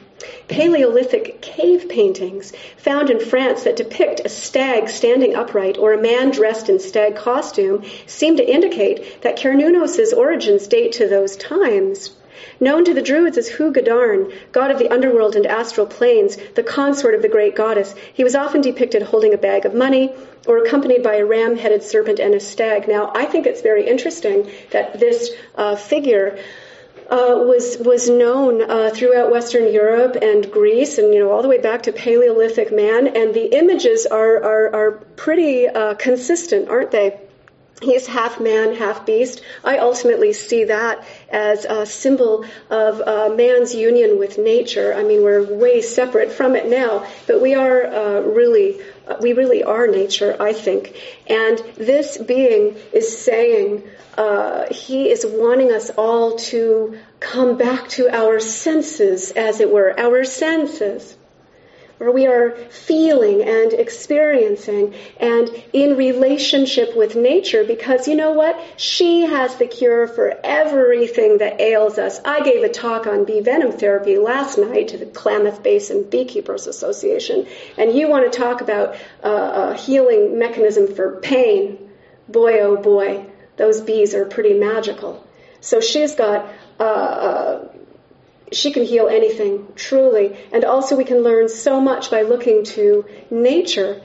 Paleolithic cave paintings found in France that depict a stag standing upright or a man dressed in stag costume seem to indicate that Cernunnos' origins date to those times. Known to the Druids as Hugadarn, god of the underworld and astral planes, the consort of the great goddess, he was often depicted holding a bag of money or accompanied by a ram-headed serpent and a stag. Now, I think it's very interesting that this uh, figure Uh, was was known uh, throughout Western Europe and Greece, and you know all the way back to Paleolithic man. And the images are are, are pretty uh, consistent, aren't they? He's half man, half beast. I ultimately see that as a symbol of uh, man's union with nature. I mean, we're way separate from it now, but we are uh, really uh, we really are nature, I think. And this being is saying. Uh, he is wanting us all to come back to our senses, as it were, our senses, where we are feeling and experiencing and in relationship with nature, because you know what? She has the cure for everything that ails us. I gave a talk on bee venom therapy last night to the Klamath Basin Beekeepers Association, and you want to talk about uh, a healing mechanism for pain. Boy, oh boy. Those bees are pretty magical. So she's got, uh, uh, she can heal anything, truly. And also we can learn so much by looking to nature.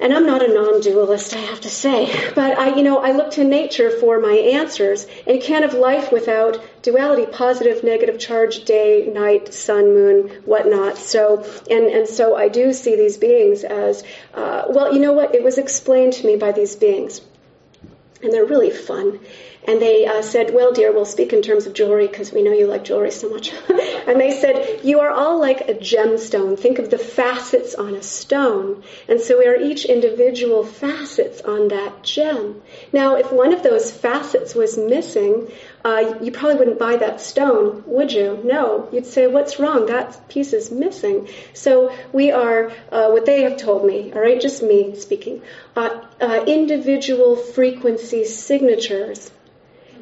And I'm not a non-dualist, I have to say. But, I, you know, I look to nature for my answers. And you can't have life without duality, positive, negative charge, day, night, sun, moon, whatnot. So, and, and so I do see these beings as, uh, well, you know what? It was explained to me by these beings. And they're really fun. And they uh, said, well, dear, we'll speak in terms of jewelry because we know you like jewelry so much. And they said, you are all like a gemstone. Think of the facets on a stone. And so we are each individual facets on that gem. Now, if one of those facets was missing, uh, you probably wouldn't buy that stone, would you? No. You'd say, what's wrong? That piece is missing. So we are, uh, what they have told me, all right, just me speaking, uh, uh, individual frequency signatures.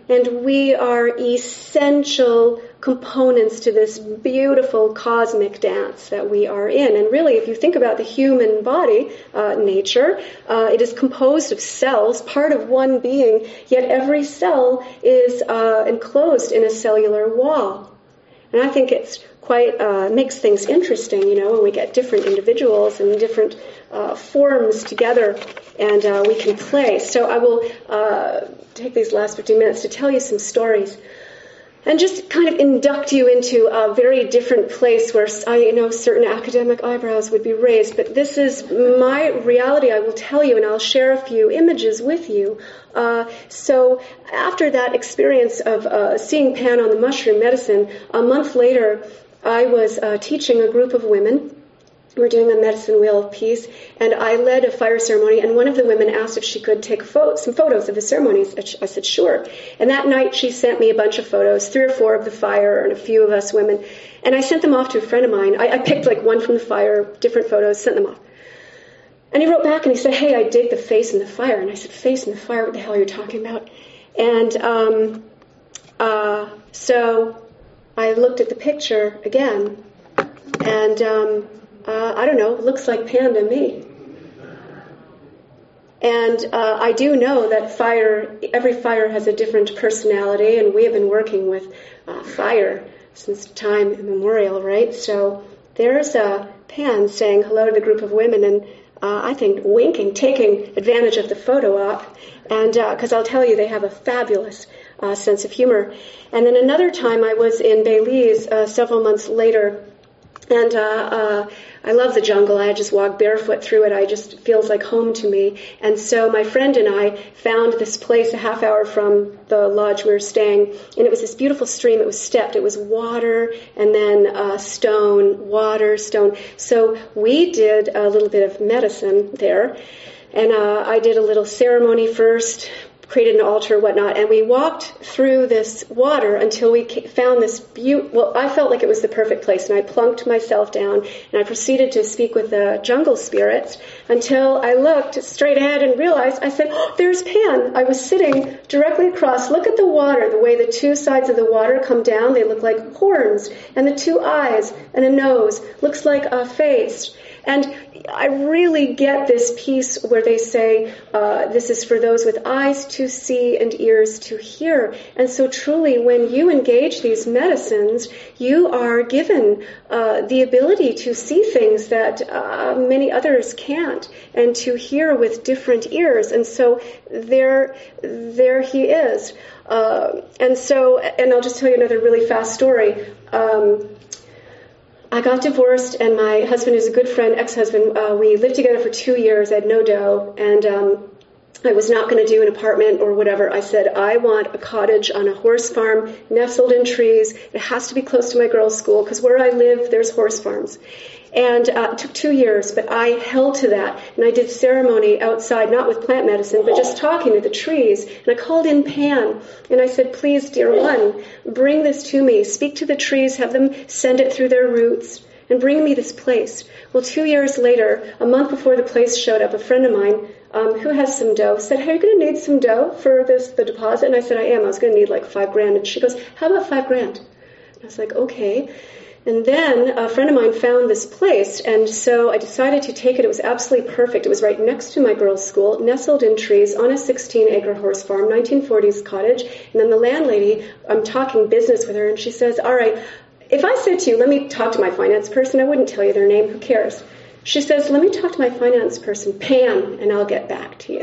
And we are essential components to this beautiful cosmic dance that we are in. And really, if you think about the human body, uh, nature, uh, it is composed of cells, part of one being, yet every cell is uh, enclosed in a cellular wall. And I think it's quite, uh, makes things interesting, you know, when we get different individuals and different uh, forms together and uh, we can play. So I will uh, take these last fifteen minutes to tell you some stories and just kind of induct you into a very different place where, you know, certain academic eyebrows would be raised. But this is my reality, I will tell you, and I'll share a few images with you. Uh, so after that experience of uh, seeing Pan on the mushroom medicine, a month later, I was uh, teaching a group of women. We're doing a medicine wheel of peace, and I led a fire ceremony, and one of the women asked if she could take fo- some photos of the ceremonies. I said, sure. And that night she sent me a bunch of photos, three or four of the fire and a few of us women, and I sent them off to a friend of mine. I, I picked like one from the fire, different photos, sent them off. And he wrote back and he said, hey, I dig the face in the fire. And I said, face in the fire? What the hell are you talking about? And um, uh, so I looked at the picture again, and... Um, Uh, I don't know, looks like Pan to me. And uh, I do know that fire, every fire has a different personality, and we have been working with uh, fire since time immemorial, right? So there's uh, Pan saying hello to the group of women, and uh, I think winking, taking advantage of the photo op, and because uh, I'll tell you, they have a fabulous uh, sense of humor. And then another time I was in Belize uh, several months later, and uh, uh, I love the jungle. I just walk barefoot through it. I just it feels like home to me. And so my friend and I found this place a half hour from the lodge we were staying, and it was this beautiful stream. It was stepped. It was water and then uh, stone, water, stone. So we did a little bit of medicine there. And uh, I did a little ceremony first, created an altar, whatnot, and we walked through this water until we found this beautiful, well, I felt like it was the perfect place, and I plunked myself down, and I proceeded to speak with the jungle spirits until I looked straight ahead and realized, I said, oh, there's Pan. I was sitting directly across. Look at the water, the way the two sides of the water come down. They look like horns, and the two eyes and a nose looks like a face. And I really get this piece where they say, uh, this is for those with eyes to see and ears to hear. And so truly, when you engage these medicines, you are given uh, the ability to see things that uh, many others can't, and to hear with different ears. And so there, there he is. Uh, and so, and I'll just tell you another really fast story. Um, I got divorced, and my husband is a good friend, ex-husband. Uh, we lived together for two years. I had no dough, and um, I was not going to do an apartment or whatever. I said, I want a cottage on a horse farm nestled in trees. It has to be close to my girls' school, because where I live, there's horse farms. And uh, it took two years, but I held to that. And I did ceremony outside, not with plant medicine, but just talking to the trees. And I called in Pan, and I said, please, dear one, bring this to me. Speak to the trees, have them send it through their roots, and bring me this place. Well, two years later, a month before the place showed up, a friend of mine um, who has some dough said, hey, are you going to need some dough for this the deposit? And I said, I am. I was going to need like five grand. And she goes, how about five grand? And I was like, okay. And then a friend of mine found this place, and so I decided to take it. It was absolutely perfect. It was right next to my girls' school, nestled in trees, on a sixteen-acre horse farm, nineteen forties cottage. And then the landlady, I'm talking business with her, and she says, all right, if I said to you, let me talk to my finance person, I wouldn't tell you their name. Who cares? She says, let me talk to my finance person, Pan, and I'll get back to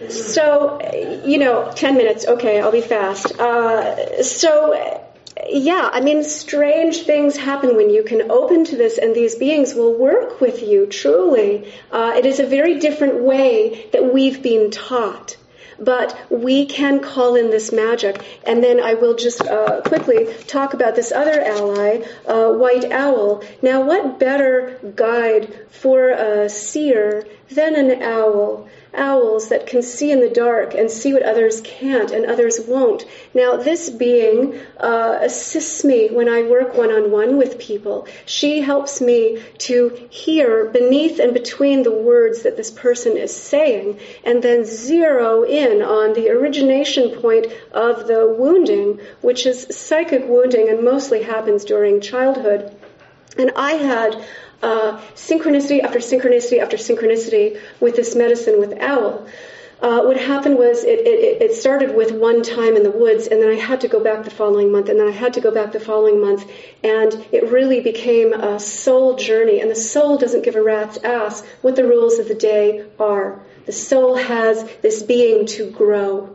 you. So, you know, ten minutes. Okay, I'll be fast. Uh, so... Yeah, I mean, strange things happen when you can open to this, and these beings will work with you, truly. Uh, it is a very different way that we've been taught. But we can call in this magic. And then I will just uh, quickly talk about this other ally, uh, White Owl. Now, what better guide for a seer than an owl? Owls that can see in the dark and see what others can't and others won't. Now, this being uh, assists me when I work one-on-one with people. She helps me to hear beneath and between the words that this person is saying, and then zero in on the origination point of the wounding, which is psychic wounding and mostly happens during childhood. And I had Uh, synchronicity after synchronicity after synchronicity with this medicine with owl. Uh, what happened was it, it, it started with one time in the woods, and then I had to go back the following month, and then I had to go back the following month, and it really became a soul journey, and the soul doesn't give a rat's ass what the rules of the day are. The soul has this being to grow.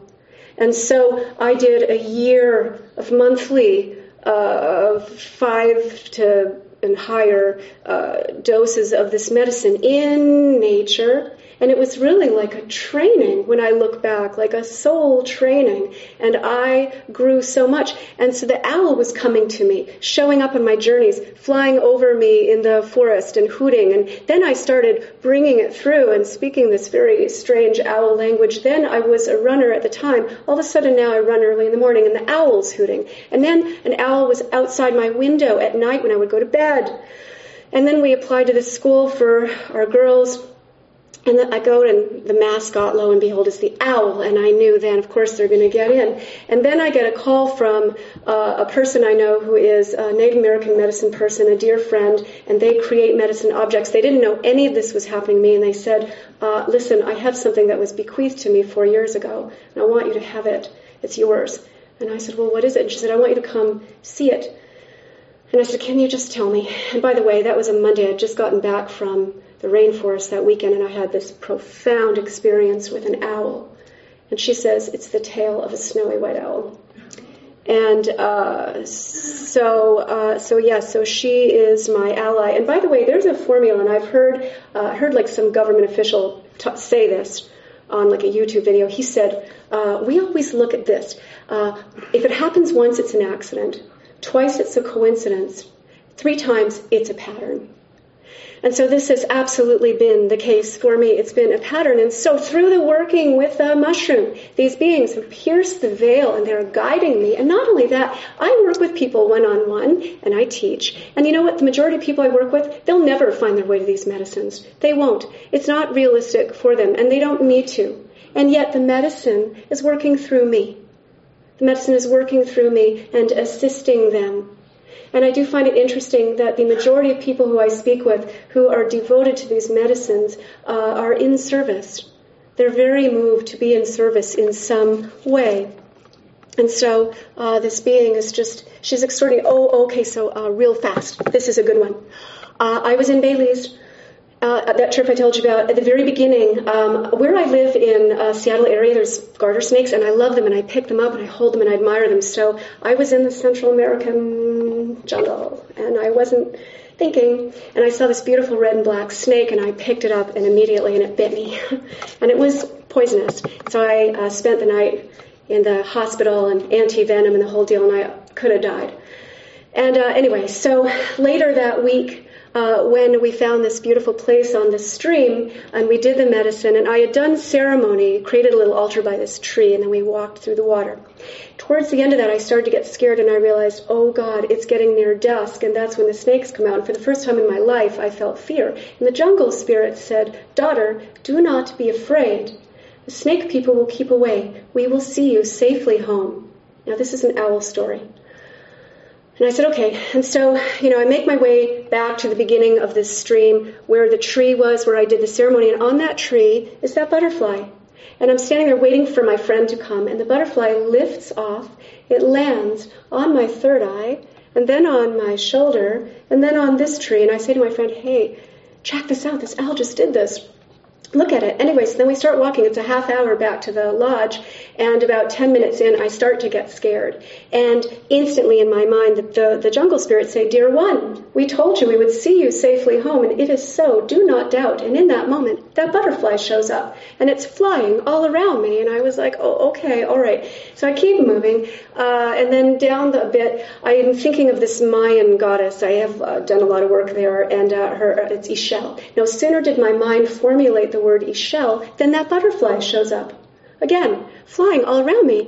And so I did a year of monthly uh, of five to and higher uh, doses of this medicine in nature. And it was really like a training when I look back, like a soul training. And I grew so much. And so the owl was coming to me, showing up on my journeys, flying over me in the forest and hooting. And then I started bringing it through and speaking this very strange owl language. Then I was a runner at the time. All of a sudden now I run early in the morning and the owl's hooting. And then an owl was outside my window at night when I would go to bed. And then we applied to this school for our girls. And then I go, and the mascot, lo and behold, is the owl. And I knew then, of course, they're going to get in. And then I get a call from uh, a person I know who is a Native American medicine person, a dear friend, and they create medicine objects. They didn't know any of this was happening to me. And they said, uh, listen, I have something that was bequeathed to me four years ago, and I want you to have it. It's yours. And I said, well, what is it? And she said, I want you to come see it. And I said, can you just tell me? And by the way, that was a Monday. I'd just gotten back from the rainforest that weekend, and I had this profound experience with an owl. And she says, it's the tail of a snowy white owl. And uh, so, uh, so yes, yeah, so she is my ally. And by the way, there's a formula, and I've heard, uh, heard like some government official t- say this on like a YouTube video. He said, uh, we always look at this. Uh, if it happens once, it's an accident. Twice, it's a coincidence. Three times, it's a pattern. And so this has absolutely been the case for me. It's been a pattern. And so through the working with the mushroom, these beings have pierced the veil and they're guiding me. And not only that, I work with people one-on-one and I teach. And you know what? The majority of people I work with, they'll never find their way to these medicines. They won't. It's not realistic for them and they don't need to. And yet the medicine is working through me. The medicine is working through me and assisting them. And I do find it interesting that the majority of people who I speak with who are devoted to these medicines uh, are in service. They're very moved to be in service in some way. And so uh, this being is just, she's extraordinary. Oh, okay, so uh, real fast. This is a good one. Uh, I was in Belize. Uh, that trip I told you about, at the very beginning, um, where I live in uh, Seattle area, there's garter snakes, and I love them, and I pick them up, and I hold them, and I admire them. So I was in the Central American jungle, and I wasn't thinking, and I saw this beautiful red and black snake, and I picked it up, and immediately, and it bit me. And it was poisonous. So I uh, spent the night in the hospital, and anti-venom, and the whole deal, and I could have died. And uh, anyway, so later that week, Uh, when we found this beautiful place on the stream and we did the medicine, and I had done ceremony, created a little altar by this tree, and then we walked through the water. Towards the end of that, I started to get scared, and I realized, oh God, it's getting near dusk, and that's when the snakes come out. And for the first time in my life, I felt fear. And the jungle spirit said, "Daughter, do not be afraid. The snake people will keep away. We will see you safely home." Now, this is an owl story. And I said, okay. And so, you know, I make my way back to the beginning of this stream where the tree was, where I did the ceremony. And on that tree is that butterfly. And I'm standing there waiting for my friend to come. And the butterfly lifts off. It lands on my third eye and then on my shoulder and then on this tree. And I say to my friend, hey, check this out. This owl just did this. Look at it. Anyways, then we start walking. It's a half hour back to the lodge, and about ten minutes in, I start to get scared. And instantly in my mind, the, the, the jungle spirits say, "Dear one, we told you we would see you safely home, and it is so. Do not doubt." And in that moment, that butterfly shows up, and it's flying all around me. And I was like, oh, okay, all right. So I keep moving, uh, and then down the bit, I am thinking of this Mayan goddess. I have uh, done a lot of work there, and uh, her it's Ixchel. No sooner did my mind formulate the word Ixchel, then that butterfly shows up, again, flying all around me.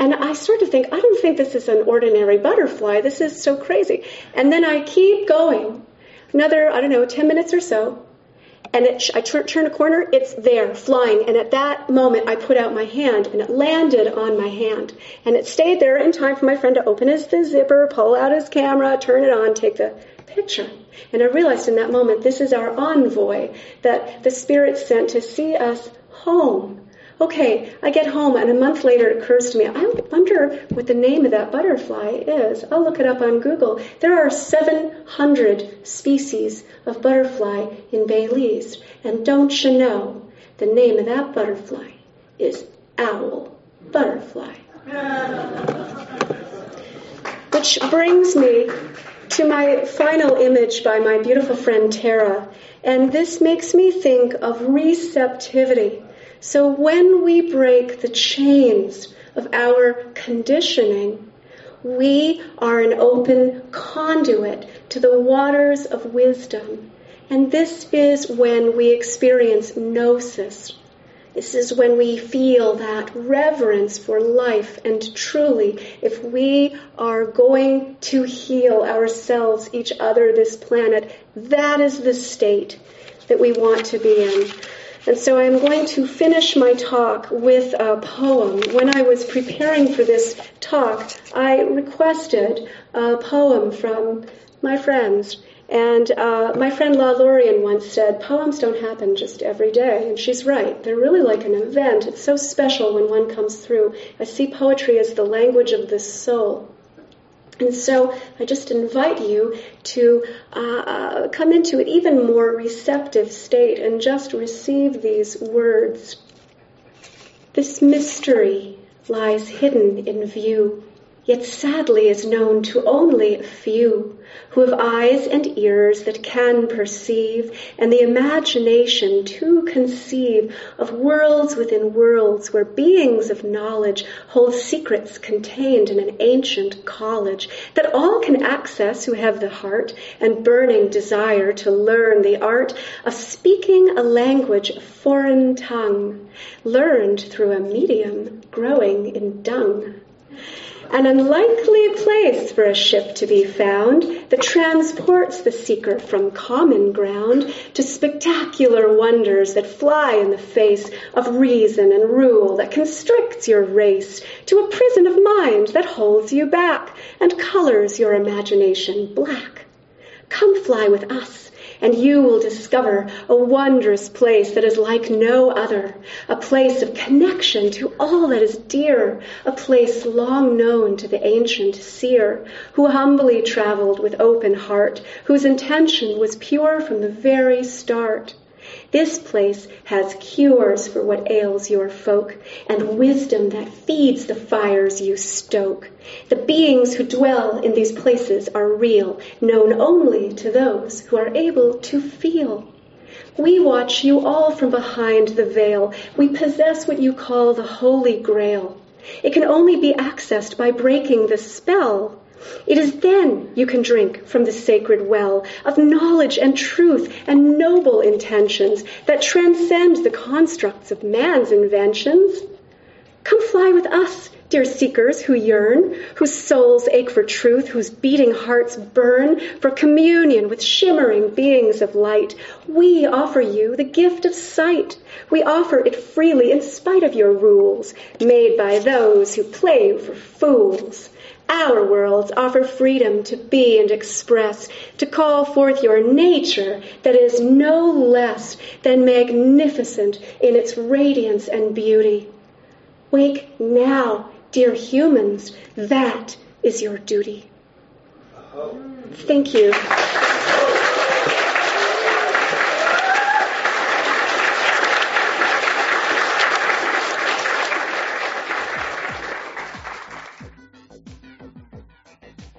And I start to think, I don't think this is an ordinary butterfly. This is so crazy. And then I keep going. Another, I don't know, ten minutes or so. And it, I turn, turn a corner, it's there, flying. And at that moment, I put out my hand, and it landed on my hand. And it stayed there in time for my friend to open his the zipper, pull out his camera, turn it on, take the picture. And I realized in that moment, this is our envoy that the spirit sent to see us home. Okay, I get home, and a month later it occurs to me, I wonder what the name of that butterfly is. I'll look it up on Google. There are seven hundred species of butterfly in Belize, and don't you know, the name of that butterfly is owl butterfly. Which brings me to my final image by my beautiful friend Tara. And this makes me think of receptivity. So when we break the chains of our conditioning, we are an open conduit to the waters of wisdom. And this is when we experience gnosis. This is when we feel that reverence for life, and truly, if we are going to heal ourselves, each other, this planet, that is the state that we want to be in. And so I'm going to finish my talk with a poem. When I was preparing for this talk, I requested a poem from my friends. And uh, my friend La Lorien once said, poems don't happen just every day. And she's right. They're really like an event. It's so special when one comes through. I see poetry as the language of the soul. And so I just invite you to uh, come into an even more receptive state and just receive these words. This mystery lies hidden in view. yet sadly is known to only a few who have eyes and ears that can perceive and the imagination to conceive of worlds within worlds where beings of knowledge hold secrets contained in an ancient college that all can access who have the heart and burning desire to learn the art of speaking a language of foreign tongue, learned through a medium growing in dung. An unlikely place for a ship to be found that transports the seeker from common ground to spectacular wonders that fly in the face of reason and rule that constricts your race to a prison of mind that holds you back and colors your imagination black. Come fly with us, and you will discover a wondrous place that is like no other, a place of connection to all that is dear, a place long known to the ancient seer, who humbly traveled with open heart, whose intention was pure from the very start. This place has cures for what ails your folk, and wisdom that feeds the fires you stoke. The beings who dwell in these places are real, known only to those who are able to feel. We watch you all from behind the veil. We possess what you call the Holy Grail. It can only be accessed by breaking the spell. It is then you can drink from the sacred well of knowledge and truth and noble intentions that transcend the constructs of man's inventions. Come fly with us, dear seekers who yearn, whose souls ache for truth, whose beating hearts burn for communion with shimmering beings of light. We offer you the gift of sight. We offer it freely in spite of your rules, made by those who play for fools. Our worlds offer freedom to be and express, to call forth your nature that is no less than magnificent in its radiance and beauty. Wake now, dear humans, that is your duty. Thank you.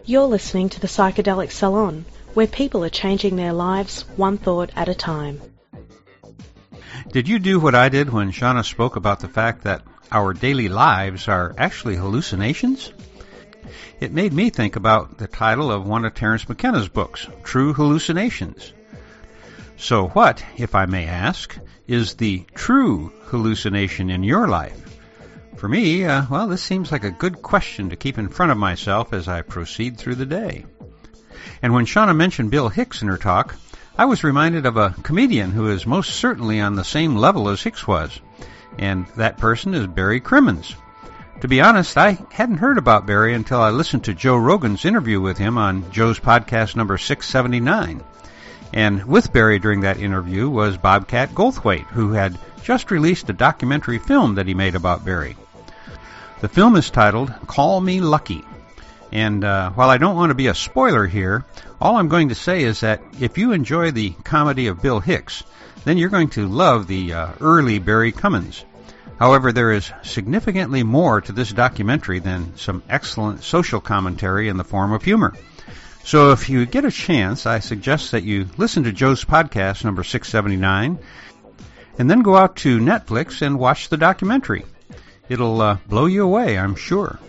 You're listening to the Psychedelic Salon, where people are changing their lives one thought at a time. Did you do what I did when Shonagh spoke about the fact that our daily lives are actually hallucinations? It made me think about the title of one of Terence McKenna's books, True Hallucinations. So what, if I may ask, is the true hallucination in your life? For me, uh, well, this seems like a good question to keep in front of myself as I proceed through the day. And when Shonagh mentioned Bill Hicks in her talk, I was reminded of a comedian who is most certainly on the same level as Hicks was, and that person is Barry Crimmins. To be honest, I hadn't heard about Barry until I listened to Joe Rogan's interview with him on Joe's podcast number six seventy-nine. And with Barry during that interview was Bobcat Goldthwait, who had just released a documentary film that he made about Barry. The film is titled Call Me Lucky, and uh, while I don't want to be a spoiler here, all I'm going to say is that if you enjoy the comedy of Bill Hicks, then you're going to love the uh, early Barry Crimmins. However, there is significantly more to this documentary than some excellent social commentary in the form of humor. So if you get a chance, I suggest that you listen to Joe's podcast number six seventy-nine, and then go out to Netflix and watch the documentary. It'll uh, blow you away, I'm sure.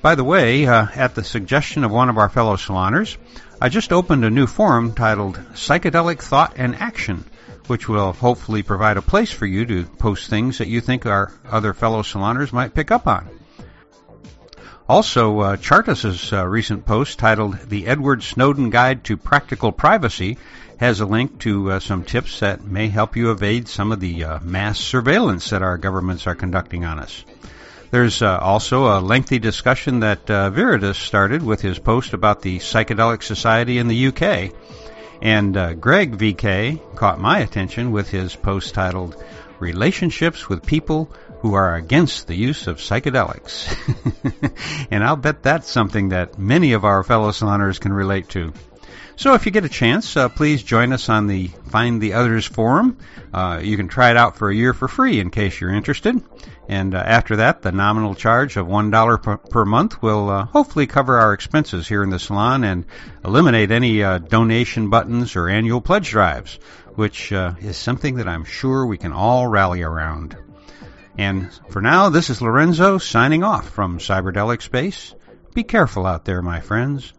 By the way, uh, at the suggestion of one of our fellow saloners, I just opened a new forum titled Psychedelic Thought and Action, which will hopefully provide a place for you to post things that you think our other fellow saloners might pick up on. Also, uh, Chartis's uh, recent post titled The Edward Snowden Guide to Practical Privacy has a link to uh, some tips that may help you evade some of the uh, mass surveillance that our governments are conducting on us. There's uh, also a lengthy discussion that uh, Viridis started with his post about the Psychedelic Society in the U K, and uh, Greg V K caught my attention with his post titled Relationships with People Who Are Against the Use of Psychedelics. And I'll bet that's something that many of our fellow saloners can relate to. So if you get a chance, uh, please join us on the Find the Others forum. Uh, you can try it out for a year for free in case you're interested. And uh, after that, the nominal charge of one dollar per, per month will uh, hopefully cover our expenses here in the salon and eliminate any uh, donation buttons or annual pledge drives, which uh, is something that I'm sure we can all rally around. And for now, this is Lorenzo signing off from Cyberdelic Space. Be careful out there, my friends.